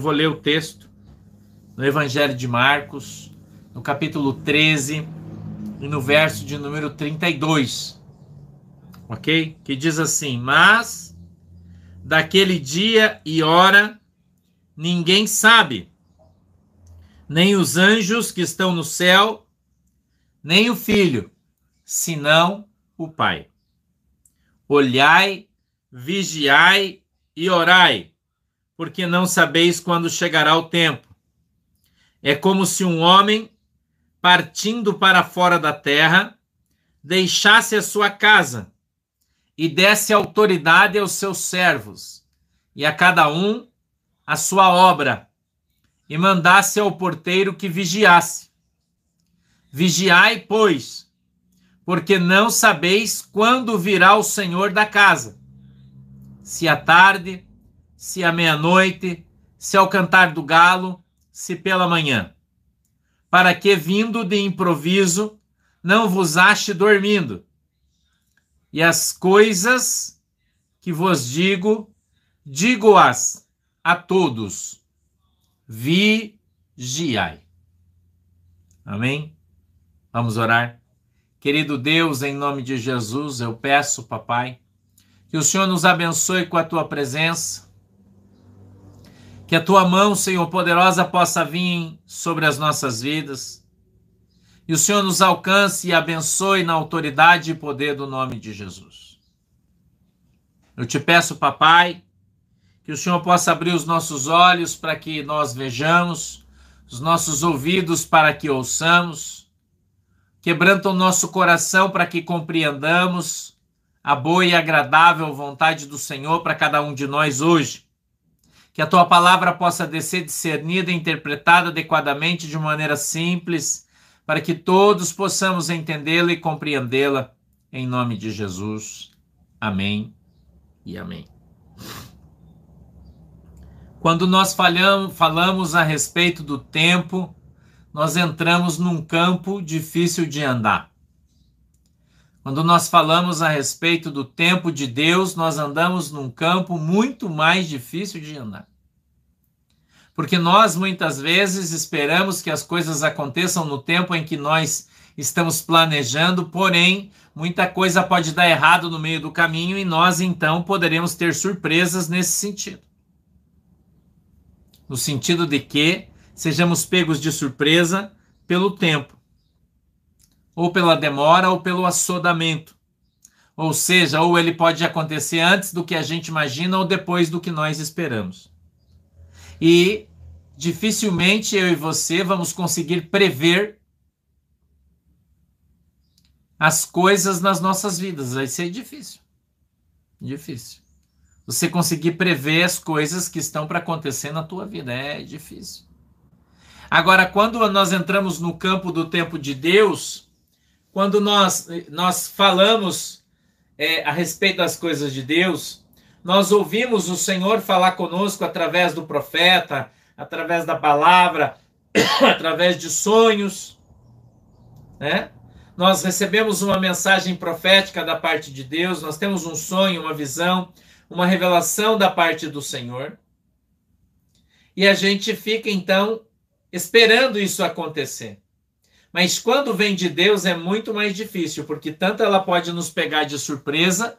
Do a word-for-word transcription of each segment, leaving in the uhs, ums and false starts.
Vou ler o texto no Evangelho de Marcos, no capítulo treze e no verso de número trinta e dois, ok? Que diz assim: mas daquele dia e hora ninguém sabe, nem os anjos que estão no céu, nem o Filho, senão o Pai. Olhai, vigiai e orai, porque não sabeis quando chegará o tempo. É como se um homem, partindo para fora da terra, deixasse a sua casa e desse autoridade aos seus servos, e a cada um a sua obra, e mandasse ao porteiro que vigiasse. Vigiai, pois, porque não sabeis quando virá o senhor da casa, se à tarde, se à meia-noite, se ao cantar do galo, se pela manhã, para que, vindo de improviso, não vos ache dormindo. E as coisas que vos digo, digo-as a todos: vigiai. Amém? Vamos orar. Querido Deus, em nome de Jesus, eu peço, papai, que o Senhor nos abençoe com a tua presença, que a tua mão, Senhor, poderosa, possa vir sobre as nossas vidas. E o Senhor nos alcance e abençoe na autoridade e poder do nome de Jesus. Eu te peço, papai, que o Senhor possa abrir os nossos olhos para que nós vejamos, os nossos ouvidos para que ouçamos, quebranta o nosso coração para que compreendamos a boa e agradável vontade do Senhor para cada um de nós hoje. Que a tua palavra possa ser discernida e interpretada adequadamente de maneira simples, para que todos possamos entendê-la e compreendê-la, em nome de Jesus. Amém e amém. Quando nós falhamos, falamos a respeito do tempo, nós entramos num campo difícil de andar. Quando nós falamos a respeito do tempo de Deus, nós andamos num campo muito mais difícil de andar. Porque nós, muitas vezes, esperamos que as coisas aconteçam no tempo em que nós estamos planejando, porém, muita coisa pode dar errado no meio do caminho e nós, então, poderemos ter surpresas nesse sentido. No sentido de que sejamos pegos de surpresa pelo tempo, ou pela demora, ou pelo assodamento. Ou seja, ou ele pode acontecer antes do que a gente imagina, ou depois do que nós esperamos. E dificilmente eu e você vamos conseguir prever as coisas nas nossas vidas. Vai ser difícil. Difícil. Você conseguir prever as coisas que estão para acontecer na tua vida. É difícil. Agora, quando nós entramos no campo do tempo de Deus, quando nós, nós falamos é, a respeito das coisas de Deus, nós ouvimos o Senhor falar conosco através do profeta, através da palavra, através de sonhos, né? Nós recebemos uma mensagem profética da parte de Deus, nós temos um sonho, uma visão, uma revelação da parte do Senhor. E a gente fica, então, esperando isso acontecer. Mas quando vem de Deus é muito mais difícil, porque tanto ela pode nos pegar de surpresa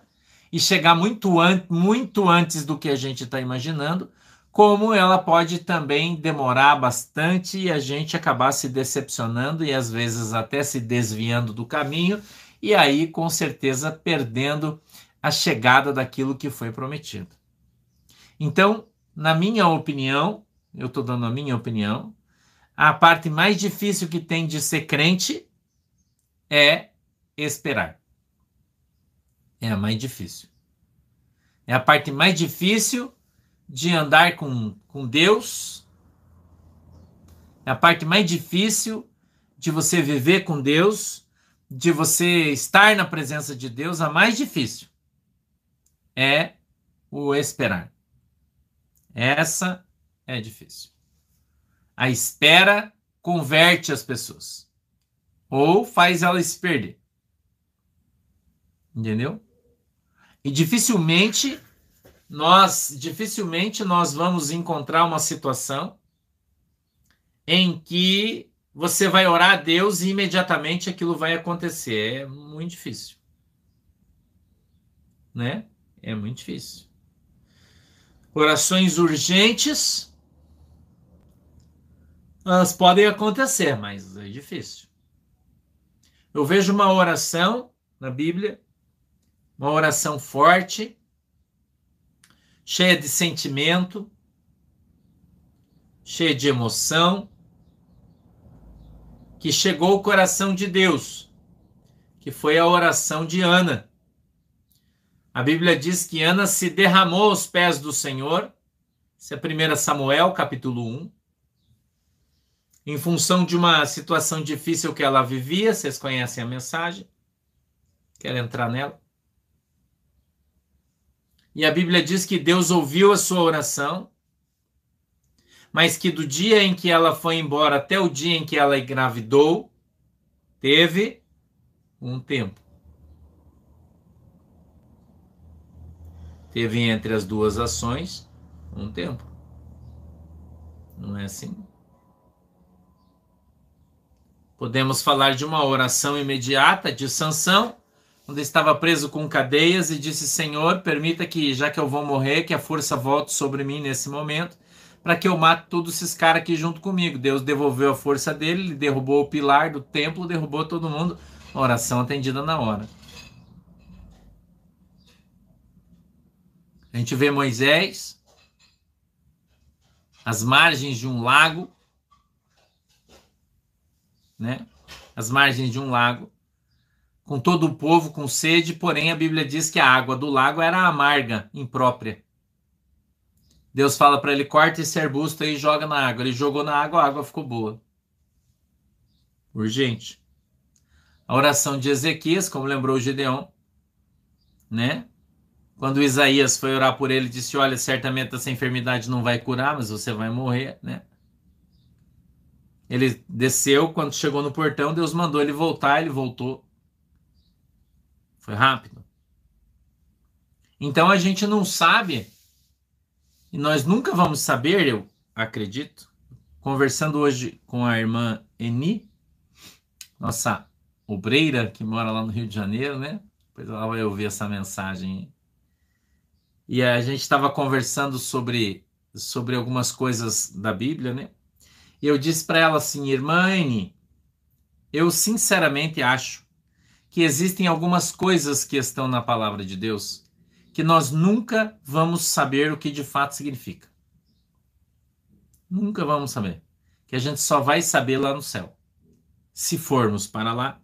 e chegar muito, an- muito antes do que a gente está imaginando, como ela pode também demorar bastante e a gente acabar se decepcionando e às vezes até se desviando do caminho e aí com certeza perdendo a chegada daquilo que foi prometido. Então, na minha opinião, eu estou dando a minha opinião, a parte mais difícil que tem de ser crente é esperar. É a mais difícil. É a parte mais difícil de andar com, com Deus. É a parte mais difícil de você viver com Deus, de você estar na presença de Deus. A mais difícil é o esperar. Essa é difícil. A espera converte as pessoas. Ou faz elas se perder. Entendeu? E dificilmente nós dificilmente nós vamos encontrar uma situação em que você vai orar a Deus e imediatamente aquilo vai acontecer. É muito difícil, né? É muito difícil. Orações urgentes, elas podem acontecer, mas é difícil. Eu vejo uma oração na Bíblia, uma oração forte, cheia de sentimento, cheia de emoção, que chegou ao coração de Deus, que foi a oração de Ana. A Bíblia diz que Ana se derramou aos pés do Senhor. Isso é primeiro Samuel, capítulo um. Em função de uma situação difícil que ela vivia, vocês conhecem a mensagem. Quero entrar nela. E a Bíblia diz que Deus ouviu a sua oração, mas que do dia em que ela foi embora até o dia em que ela engravidou, teve um tempo. Teve entre as duas ações um tempo. Não é assim? Podemos falar de uma oração imediata de Sansão, onde estava preso com cadeias e disse: Senhor, permita que, já que eu vou morrer, que a força volte sobre mim nesse momento, para que eu mate todos esses caras aqui junto comigo. Deus devolveu a força dele, ele derrubou o pilar do templo, derrubou todo mundo. A oração atendida na hora. A gente vê Moisés, as margens de um lago, né? As margens de um lago, com todo o povo com sede, porém a Bíblia diz que a água do lago era amarga, imprópria. Deus fala para ele: corta esse arbusto aí e joga na água. Ele jogou na água, a água ficou boa. Urgente. A oração de Ezequias, como lembrou Gideon, né? Quando Isaías foi orar por ele, disse: olha, certamente essa enfermidade não vai curar, mas você vai morrer, né? Ele desceu, quando chegou no portão, Deus mandou ele voltar, ele voltou. Foi rápido. Então a gente não sabe, e nós nunca vamos saber, eu acredito, conversando hoje com a irmã Eni, nossa obreira que mora lá no Rio de Janeiro, né? Depois ela vai ouvir essa mensagem aí. E a gente estava conversando sobre, sobre algumas coisas da Bíblia, né? E eu disse para ela assim: irmã Eni, eu sinceramente acho que existem algumas coisas que estão na palavra de Deus que nós nunca vamos saber o que de fato significa. Nunca vamos saber. Que a gente só vai saber lá no céu. Se formos para lá,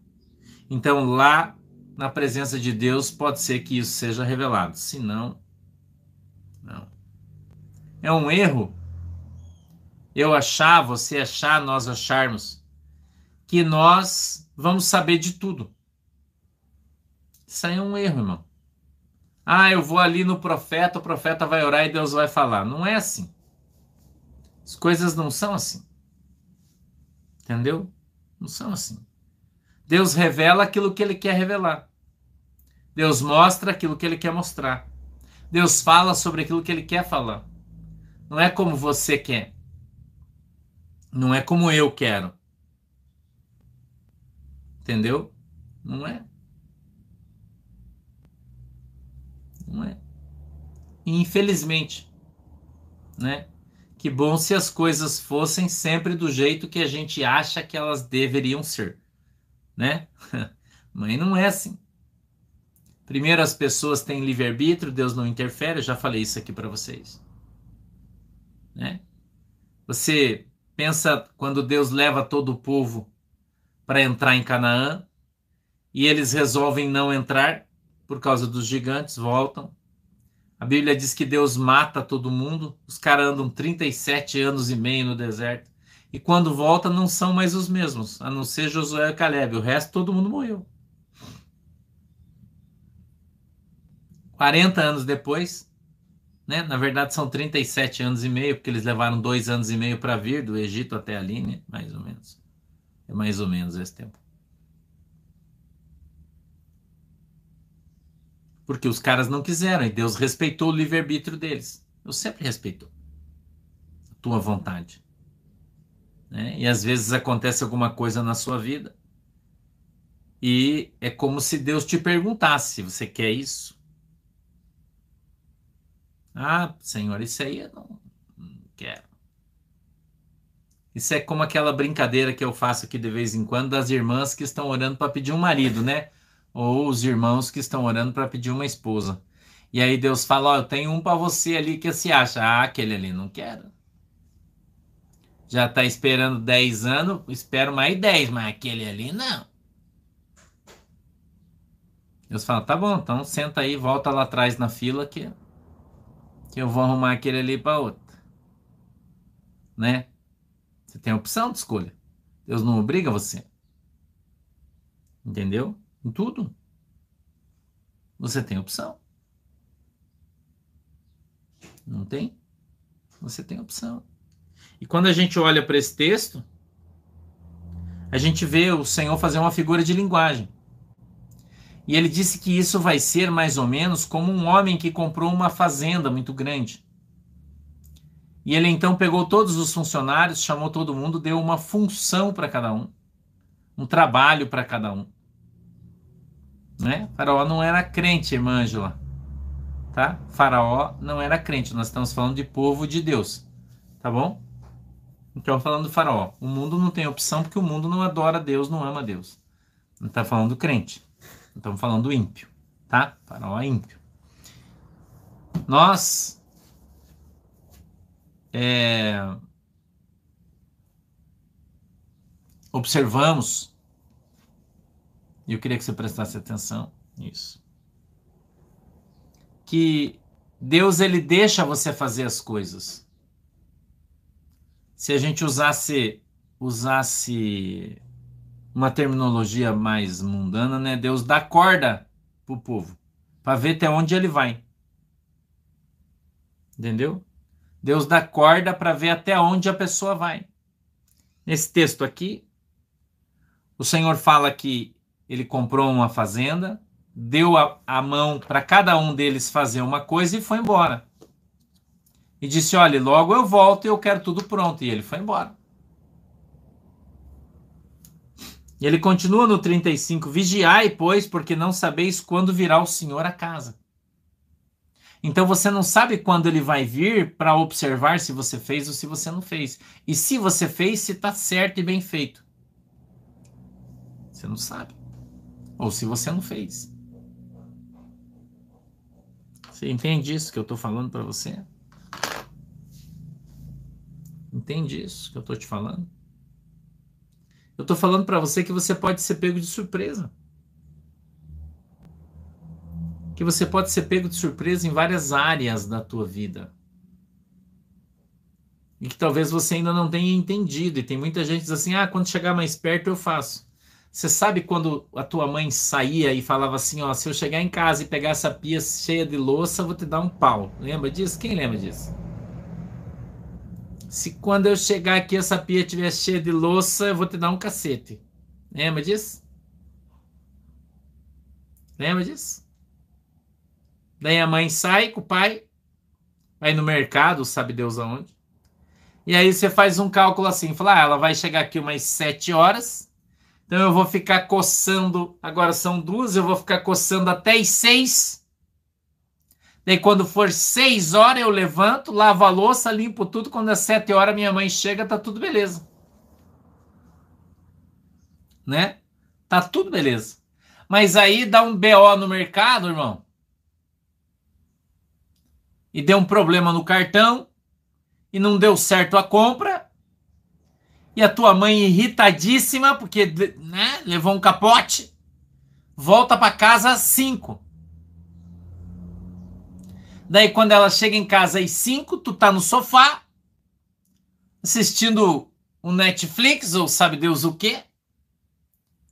então lá na presença de Deus pode ser que isso seja revelado. Se não... Não. É um erro eu achar, você achar, nós acharmos que nós vamos saber de tudo. Isso aí é um erro, irmão. Ah, eu vou ali no profeta, o profeta vai orar e Deus vai falar. Não é assim. As coisas não são assim. Entendeu? Não são assim. Deus revela aquilo que ele quer revelar. Deus mostra aquilo que ele quer mostrar. Deus fala sobre aquilo que ele quer falar. Não é como você quer. Não é como eu quero. Entendeu? Não é. Não é. Infelizmente, né? Que bom se as coisas fossem sempre do jeito que a gente acha que elas deveriam ser, né? Mas não é assim. Primeiro, as pessoas têm livre-arbítrio, Deus não interfere, eu já falei isso aqui para vocês. Né? Você pensa quando Deus leva todo o povo para entrar em Canaã, e eles resolvem não entrar por causa dos gigantes, voltam. A Bíblia diz que Deus mata todo mundo, os caras andam trinta e sete anos e meio no deserto, e quando voltam não são mais os mesmos, a não ser Josué e Caleb, o resto todo mundo morreu. quarenta anos depois, né? Na verdade são trinta e sete anos e meio, porque eles levaram dois anos e meio para vir do Egito até ali, né? Mais ou menos. É mais ou menos esse tempo. Porque os caras não quiseram e Deus respeitou o livre-arbítrio deles. Deus sempre respeitou a tua vontade. Né? E às vezes acontece alguma coisa na sua vida e é como se Deus te perguntasse, você quer isso? Ah, Senhor, isso aí eu não, não quero. Isso é como aquela brincadeira que eu faço aqui de vez em quando das irmãs que estão orando para pedir um marido, né? Ou os irmãos que estão orando para pedir uma esposa. E aí Deus fala, ó, eu tenho um para você ali que se acha. Ah, aquele ali não quero. Já está esperando dez anos, espero mais dez, mas aquele ali não. Deus fala, tá bom, então senta aí, volta lá atrás na fila que, que eu vou arrumar aquele ali para outro. Né? Você tem a opção de escolha. Deus não obriga você. Entendeu? Em tudo. Você tem opção. Não tem? Você tem opção. E quando a gente olha para esse texto, a gente vê o Senhor fazer uma figura de linguagem. E ele disse que isso vai ser mais ou menos como um homem que comprou uma fazenda muito grande. E ele então pegou todos os funcionários, chamou todo mundo, deu uma função para cada um. Um trabalho para cada um. Né? Faraó não era crente, irmã Ângela, tá? Faraó não era crente, nós estamos falando de povo de Deus, tá bom? Então falando do faraó, o mundo não tem opção porque o mundo não adora Deus, não ama Deus. Não está falando do crente, não estamos falando do ímpio, tá? Faraó é ímpio. Nós é, observamos. E eu queria que você prestasse atenção nisso. Que Deus, ele deixa você fazer as coisas. Se a gente usasse, usasse uma terminologia mais mundana, né? Deus dá corda pro povo, para ver até onde ele vai. Entendeu? Deus dá corda para ver até onde a pessoa vai. Nesse texto aqui, o Senhor fala que ele comprou uma fazenda, deu a, a mão para cada um deles fazer uma coisa e foi embora. E disse, olha, logo eu volto e eu quero tudo pronto. E ele foi embora. E ele continua no trinta e cinco, vigiai, pois, porque não sabeis quando virá o Senhor à casa. Então você não sabe quando ele vai vir para observar se você fez ou se você não fez. E se você fez, se está certo e bem feito. Você não sabe. Ou se você não fez. Você entende isso que eu estou falando para você? Entende isso que eu estou te falando? Eu estou falando para você que você pode ser pego de surpresa. Que você pode ser pego de surpresa em várias áreas da tua vida. E que talvez você ainda não tenha entendido. E tem muita gente que diz assim, ah, quando chegar mais perto eu faço. Você sabe quando a tua mãe saía e falava assim, ó, se eu chegar em casa e pegar essa pia cheia de louça, eu vou te dar um pau. Lembra disso? Quem lembra disso? Se quando eu chegar aqui essa pia estiver cheia de louça, eu vou te dar um cacete. Lembra disso? Lembra disso? Daí a mãe sai com o pai, vai no mercado, sabe Deus aonde. E aí você faz um cálculo assim, fala, ah, ela vai chegar aqui umas sete horas... Então eu vou ficar coçando, agora são duas, eu vou ficar coçando até as seis. Daí quando for seis horas eu levanto, lavo a louça, limpo tudo. Quando é sete horas minha mãe chega, tá tudo beleza. Né? Tá tudo beleza. Mas aí dá um B O no mercado, irmão. E deu um problema no cartão. E não deu certo a compra. E a tua mãe irritadíssima, porque né, levou um capote, volta para casa às cinco. Daí quando ela chega em casa às cinco, tu tá no sofá, assistindo o Netflix, ou sabe Deus o quê,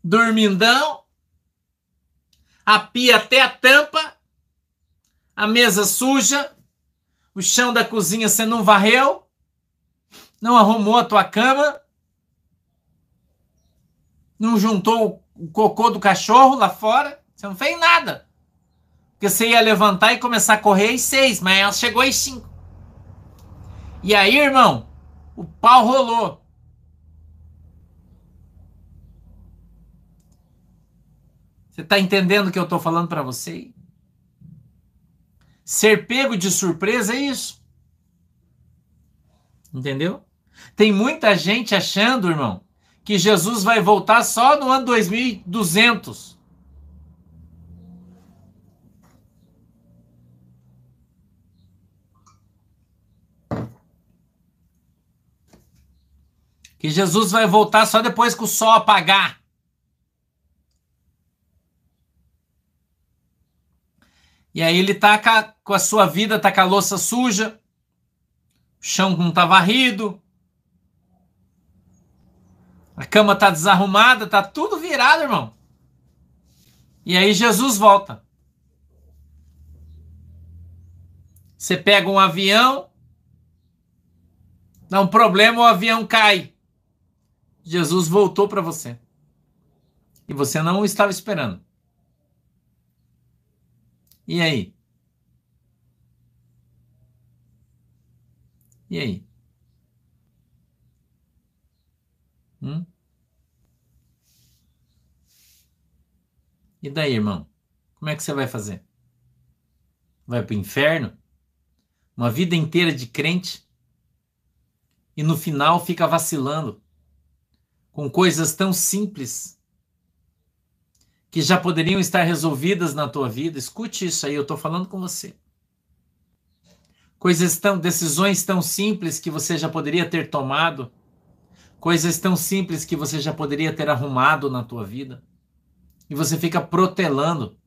dormindão, a pia até a tampa, a mesa suja, o chão da cozinha você não varreu, não arrumou a tua cama, não juntou o cocô do cachorro lá fora, você não fez nada. Porque você ia levantar e começar a correr às seis, mas ela chegou às cinco. E aí, irmão, o pau rolou. Você está entendendo o que eu estou falando para você? Ser pego de surpresa é isso. Entendeu? Tem muita gente achando, irmão, que Jesus vai voltar só no ano dois mil e duzentos. Que Jesus vai voltar só depois que o sol apagar. E aí ele tá com a sua vida, tá com a louça suja, o chão não tá varrido, a cama tá desarrumada, tá tudo virado, irmão. E aí Jesus volta. Você pega um avião, dá um problema, o avião cai. Jesus voltou para você. E você não estava esperando. E aí? E aí? Hum? E daí, irmão? Como é que você vai fazer? Vai pro inferno? Uma vida inteira de crente? E no final fica vacilando com coisas tão simples que já poderiam estar resolvidas na tua vida. Escute isso aí, eu estou falando com você. Coisas tão, decisões tão simples que você já poderia ter tomado, coisas tão simples que você já poderia ter arrumado na tua vida, e você fica protelando.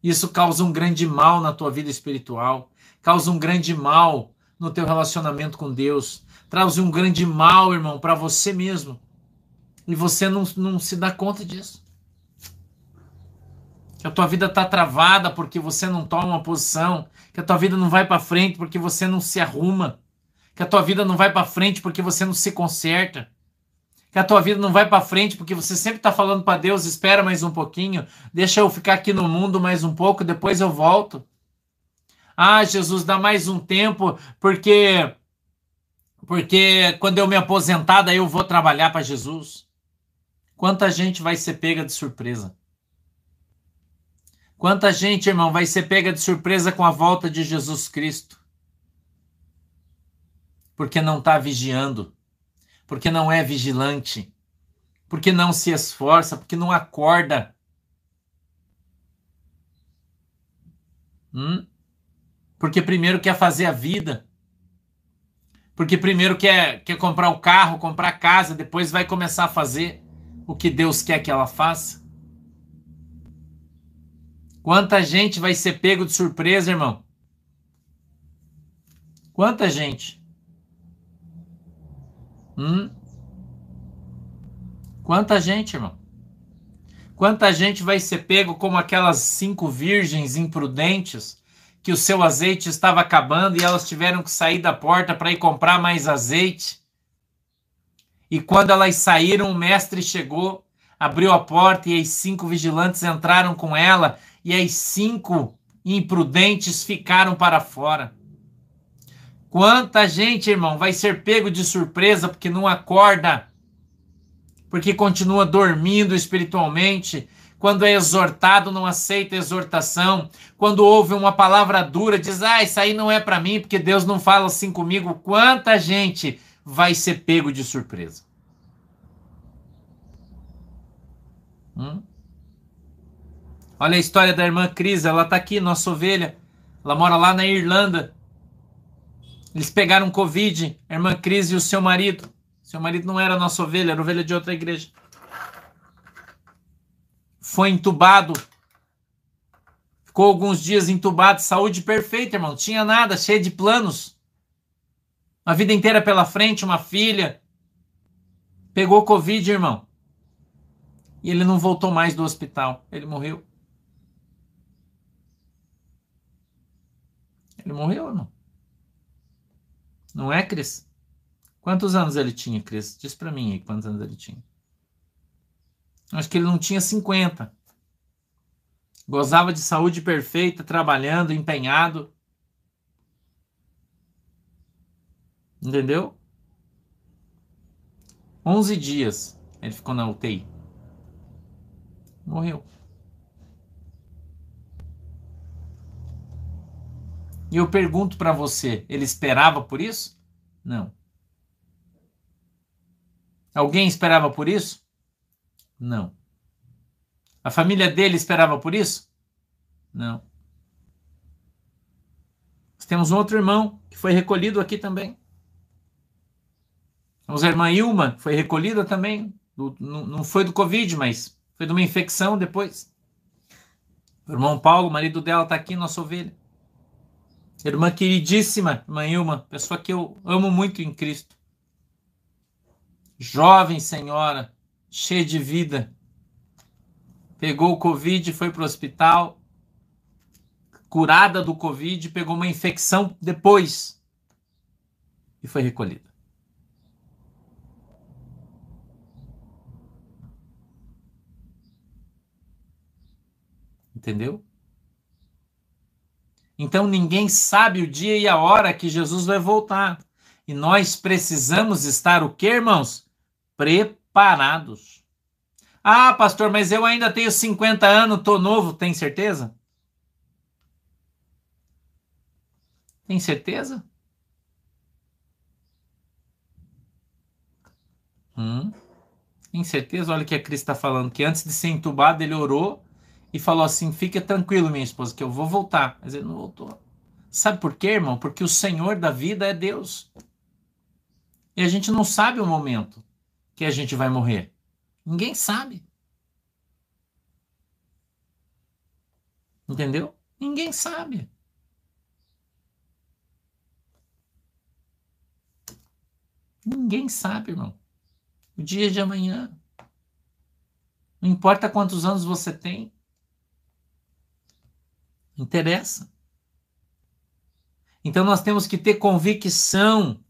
Isso causa um grande mal na tua vida espiritual, causa um grande mal no teu relacionamento com Deus, traz um grande mal, irmão, para você mesmo, e você não, não se dá conta disso. Que a tua vida está travada porque você não toma uma posição, que a tua vida não vai para frente porque você não se arruma, que a tua vida não vai para frente porque você não se conserta, que a tua vida não vai para frente porque você sempre está falando para Deus, espera mais um pouquinho, deixa eu ficar aqui no mundo mais um pouco, depois eu volto. Ah, Jesus, dá mais um tempo porque, porque quando eu me aposentar, daí eu vou trabalhar para Jesus. Quanta gente vai ser pega de surpresa? Quanta gente, irmão, vai ser pega de surpresa com a volta de Jesus Cristo? Porque não está vigiando, porque não é vigilante, porque não se esforça, porque não acorda. Hum? Porque primeiro quer fazer a vida, porque primeiro quer, quer comprar o carro, comprar a casa, depois vai começar a fazer o que Deus quer que ela faça. Quanta gente vai ser pego de surpresa, irmão? Quanta gente? Hum? Quanta gente, irmão? Quanta gente vai ser pego como aquelas cinco virgens imprudentes que o seu azeite estava acabando e elas tiveram que sair da porta para ir comprar mais azeite? E quando elas saíram, o mestre chegou, abriu a porta e as cinco vigilantes entraram com ela, e as cinco imprudentes ficaram para fora. Quanta gente, irmão, vai ser pego de surpresa porque não acorda, porque continua dormindo espiritualmente, quando é exortado não aceita exortação, quando ouve uma palavra dura diz, ah, isso aí não é para mim porque Deus não fala assim comigo. Quanta gente vai ser pego de surpresa? Hum? Olha a história da irmã Cris, ela está aqui, nossa ovelha, ela mora lá na Irlanda. Eles pegaram Covid, a irmã Cris e o seu marido. Seu marido não era nossa ovelha, era ovelha de outra igreja. Foi entubado, ficou alguns dias entubado, saúde perfeita, irmão, não tinha nada, cheio de planos. Uma vida inteira pela frente, uma filha. Pegou Covid, irmão. E ele não voltou mais do hospital, ele morreu. Ele morreu ou não? Não é, Cris? Quantos anos ele tinha, Cris? Diz pra mim aí quantos anos ele tinha. Acho que ele não tinha cinquenta. Gozava de saúde perfeita, trabalhando, empenhado. Entendeu? onze dias ele ficou na U T I. Morreu. E eu pergunto para você, ele esperava por isso? Não. Alguém esperava por isso? Não. A família dele esperava por isso? Não. Nós temos um outro irmão que foi recolhido aqui também. Temos a irmã Ilma, foi recolhida também. Do, não, não foi do Covid, mas foi de uma infecção depois. O irmão Paulo, o marido dela, está aqui, nossa ovelha. Irmã queridíssima, irmã Ilma, pessoa que eu amo muito em Cristo. Jovem senhora, cheia de vida. Pegou o Covid, foi para o hospital, curada do Covid, pegou uma infecção depois e foi recolhida. Entendeu? Então ninguém sabe o dia e a hora que Jesus vai voltar. E nós precisamos estar o quê, irmãos? Preparados. Ah, pastor, mas eu ainda tenho cinquenta anos, tô novo. Tem certeza? Tem certeza? Hum, tem certeza? Olha o que a Cris está falando, que antes de ser entubado, ele orou e falou assim, fica tranquilo, minha esposa, que eu vou voltar. Mas ele não voltou. Sabe por quê, irmão? Porque o Senhor da vida é Deus. E a gente não sabe o momento que a gente vai morrer. Ninguém sabe. Entendeu? Ninguém sabe. Ninguém sabe, irmão. O dia de amanhã. Não importa quantos anos você tem. Não interessa. Então nós temos que ter convicção.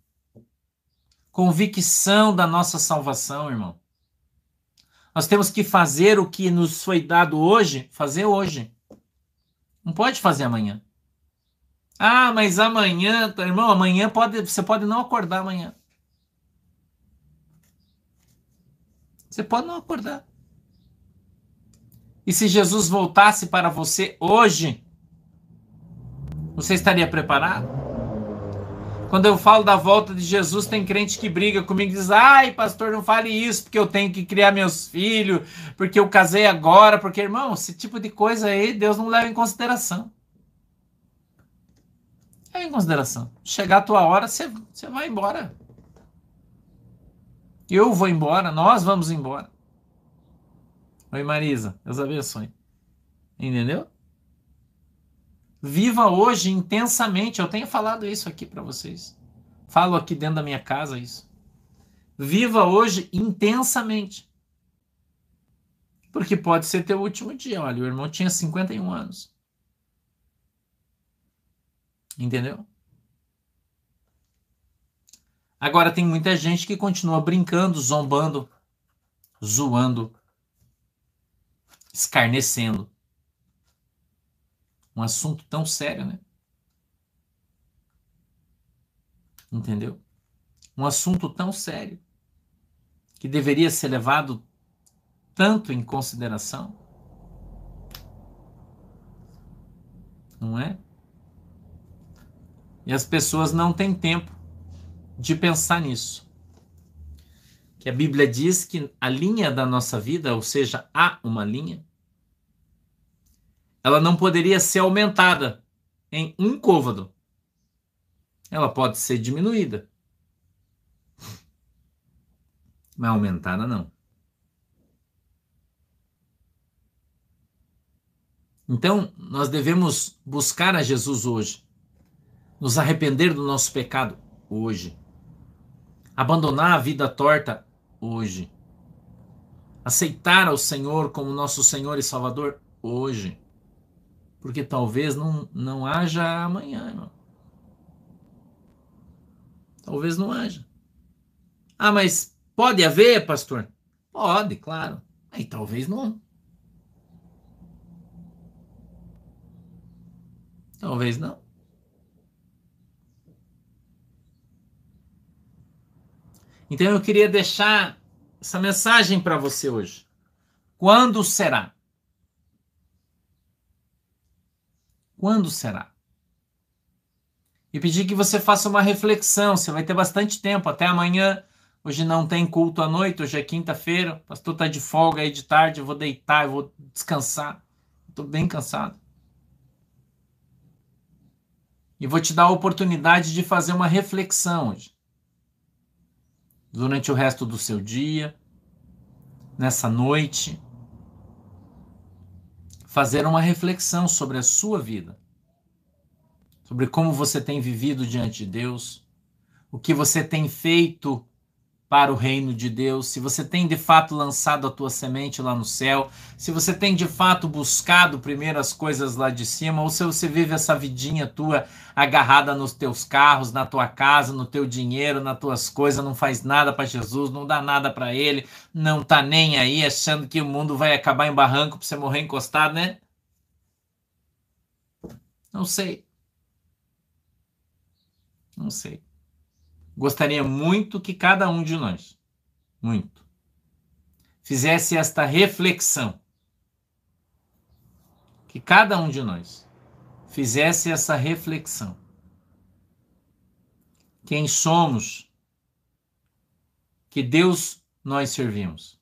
Convicção da nossa salvação, irmão. Nós temos que fazer o que nos foi dado hoje, fazer hoje. Não pode fazer amanhã. Ah, mas amanhã, irmão, amanhã pode, você pode não acordar amanhã. Você pode não acordar. E se Jesus voltasse para você hoje, você estaria preparado? Quando eu falo da volta de Jesus, tem crente que briga comigo e diz, ai, pastor, não fale isso, porque eu tenho que criar meus filhos, porque eu casei agora, porque, irmão, esse tipo de coisa aí, Deus não leva em consideração. Leva em consideração. Chegar a tua hora, você vai embora. Eu vou embora, nós vamos embora. Oi, Marisa, Deus abençoe. Entendeu? Viva hoje intensamente. Eu tenho falado isso aqui para vocês. Falo aqui dentro da minha casa isso. Viva hoje intensamente. Porque pode ser teu último dia. Olha, o irmão tinha cinquenta e um anos. Entendeu? Agora tem muita gente que continua brincando, zombando, zoando, escarnecendo. Um assunto tão sério, né? Entendeu? Um assunto tão sério que deveria ser levado tanto em consideração. Não é? E as pessoas não têm tempo de pensar nisso. Que a Bíblia diz que a linha da nossa vida, ou seja, há uma linha, ela não poderia ser aumentada em um côvado. Ela pode ser diminuída. Mas aumentada não. Então, nós devemos buscar a Jesus hoje. Nos arrepender do nosso pecado hoje. Abandonar a vida torta hoje. Aceitar ao Senhor como nosso Senhor e Salvador hoje. Porque talvez não, não haja amanhã, irmão. Talvez não haja. Ah, mas pode haver, pastor? Pode, claro. Aí talvez não. Talvez não. Então eu queria deixar essa mensagem para você hoje. Quando será? Quando será? E pedir que você faça uma reflexão. Você vai ter bastante tempo até amanhã. Hoje não tem culto à noite, hoje é quinta-feira. O pastor está de folga aí de tarde. Eu vou deitar, eu vou descansar. Estou bem cansado. E vou te dar a oportunidade de fazer uma reflexão hoje. Durante o resto do seu dia, nessa noite, fazer uma reflexão sobre a sua vida, sobre como você tem vivido diante de Deus, o que você tem feito para o reino de Deus, se você tem de fato lançado a tua semente lá no céu, se você tem de fato buscado primeiro as coisas lá de cima, ou se você vive essa vidinha tua agarrada nos teus carros, na tua casa, no teu dinheiro, nas tuas coisas, não faz nada para Jesus, não dá nada para ele, não tá nem aí, achando que o mundo vai acabar em barranco para você morrer encostado, né? Não sei. Não sei. Gostaria muito que cada um de nós, muito, fizesse esta reflexão. Que cada um de nós fizesse essa reflexão. Quem somos? Que Deus nós servimos?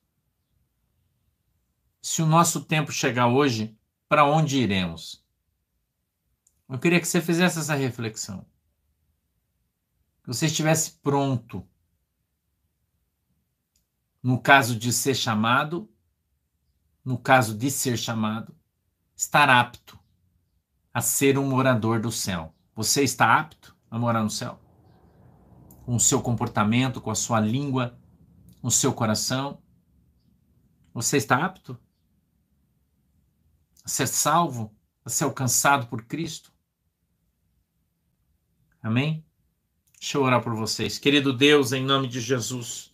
Se o nosso tempo chegar hoje, para onde iremos? Eu queria que você fizesse essa reflexão. Que você estivesse pronto, no caso de ser chamado, no caso de ser chamado, estar apto a ser um morador do céu. Você está apto a morar no céu? Com o seu comportamento, com a sua língua, com o seu coração? Você está apto a ser salvo, a ser alcançado por Cristo? Amém? Deixa eu orar por vocês. Querido Deus, em nome de Jesus,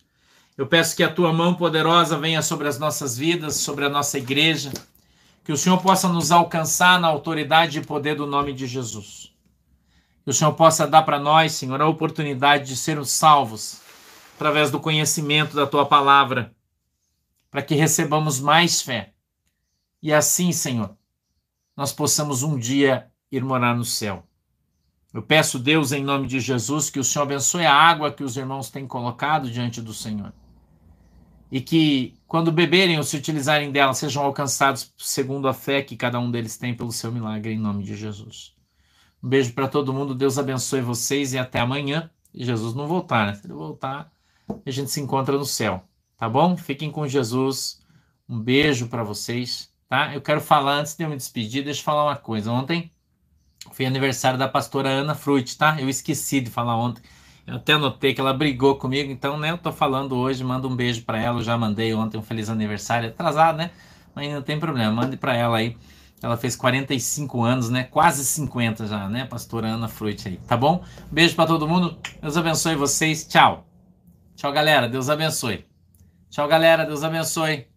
eu peço que a tua mão poderosa venha sobre as nossas vidas, sobre a nossa igreja, que o Senhor possa nos alcançar na autoridade e poder do nome de Jesus. Que o Senhor possa dar para nós, Senhor, a oportunidade de sermos salvos através do conhecimento da tua palavra, para que recebamos mais fé. E assim, Senhor, nós possamos um dia ir morar no céu. Eu peço, Deus, em nome de Jesus, que o Senhor abençoe a água que os irmãos têm colocado diante do Senhor. E que, quando beberem ou se utilizarem dela, sejam alcançados segundo a fé que cada um deles tem pelo seu milagre, em nome de Jesus. Um beijo para todo mundo. Deus abençoe vocês e até amanhã. E Jesus não voltar, né? Se ele voltar, a gente se encontra no céu, tá bom? Fiquem com Jesus. Um beijo para vocês, tá? Eu quero falar, antes de eu me despedir, deixa eu falar uma coisa. Ontem foi aniversário da pastora Ana Fruit, tá? Eu esqueci de falar ontem. Eu até anotei que ela brigou comigo, então, né? Eu tô falando hoje, mando um beijo pra ela. Eu já mandei ontem um feliz aniversário. Atrasado, né? Mas não tem problema, mande pra ela aí. Ela fez quarenta e cinco anos, né? Quase cinquenta já, né? Pastora Ana Fruit aí, tá bom? Beijo pra todo mundo. Deus abençoe vocês. Tchau. Tchau, galera. Deus abençoe. Tchau, galera. Deus abençoe.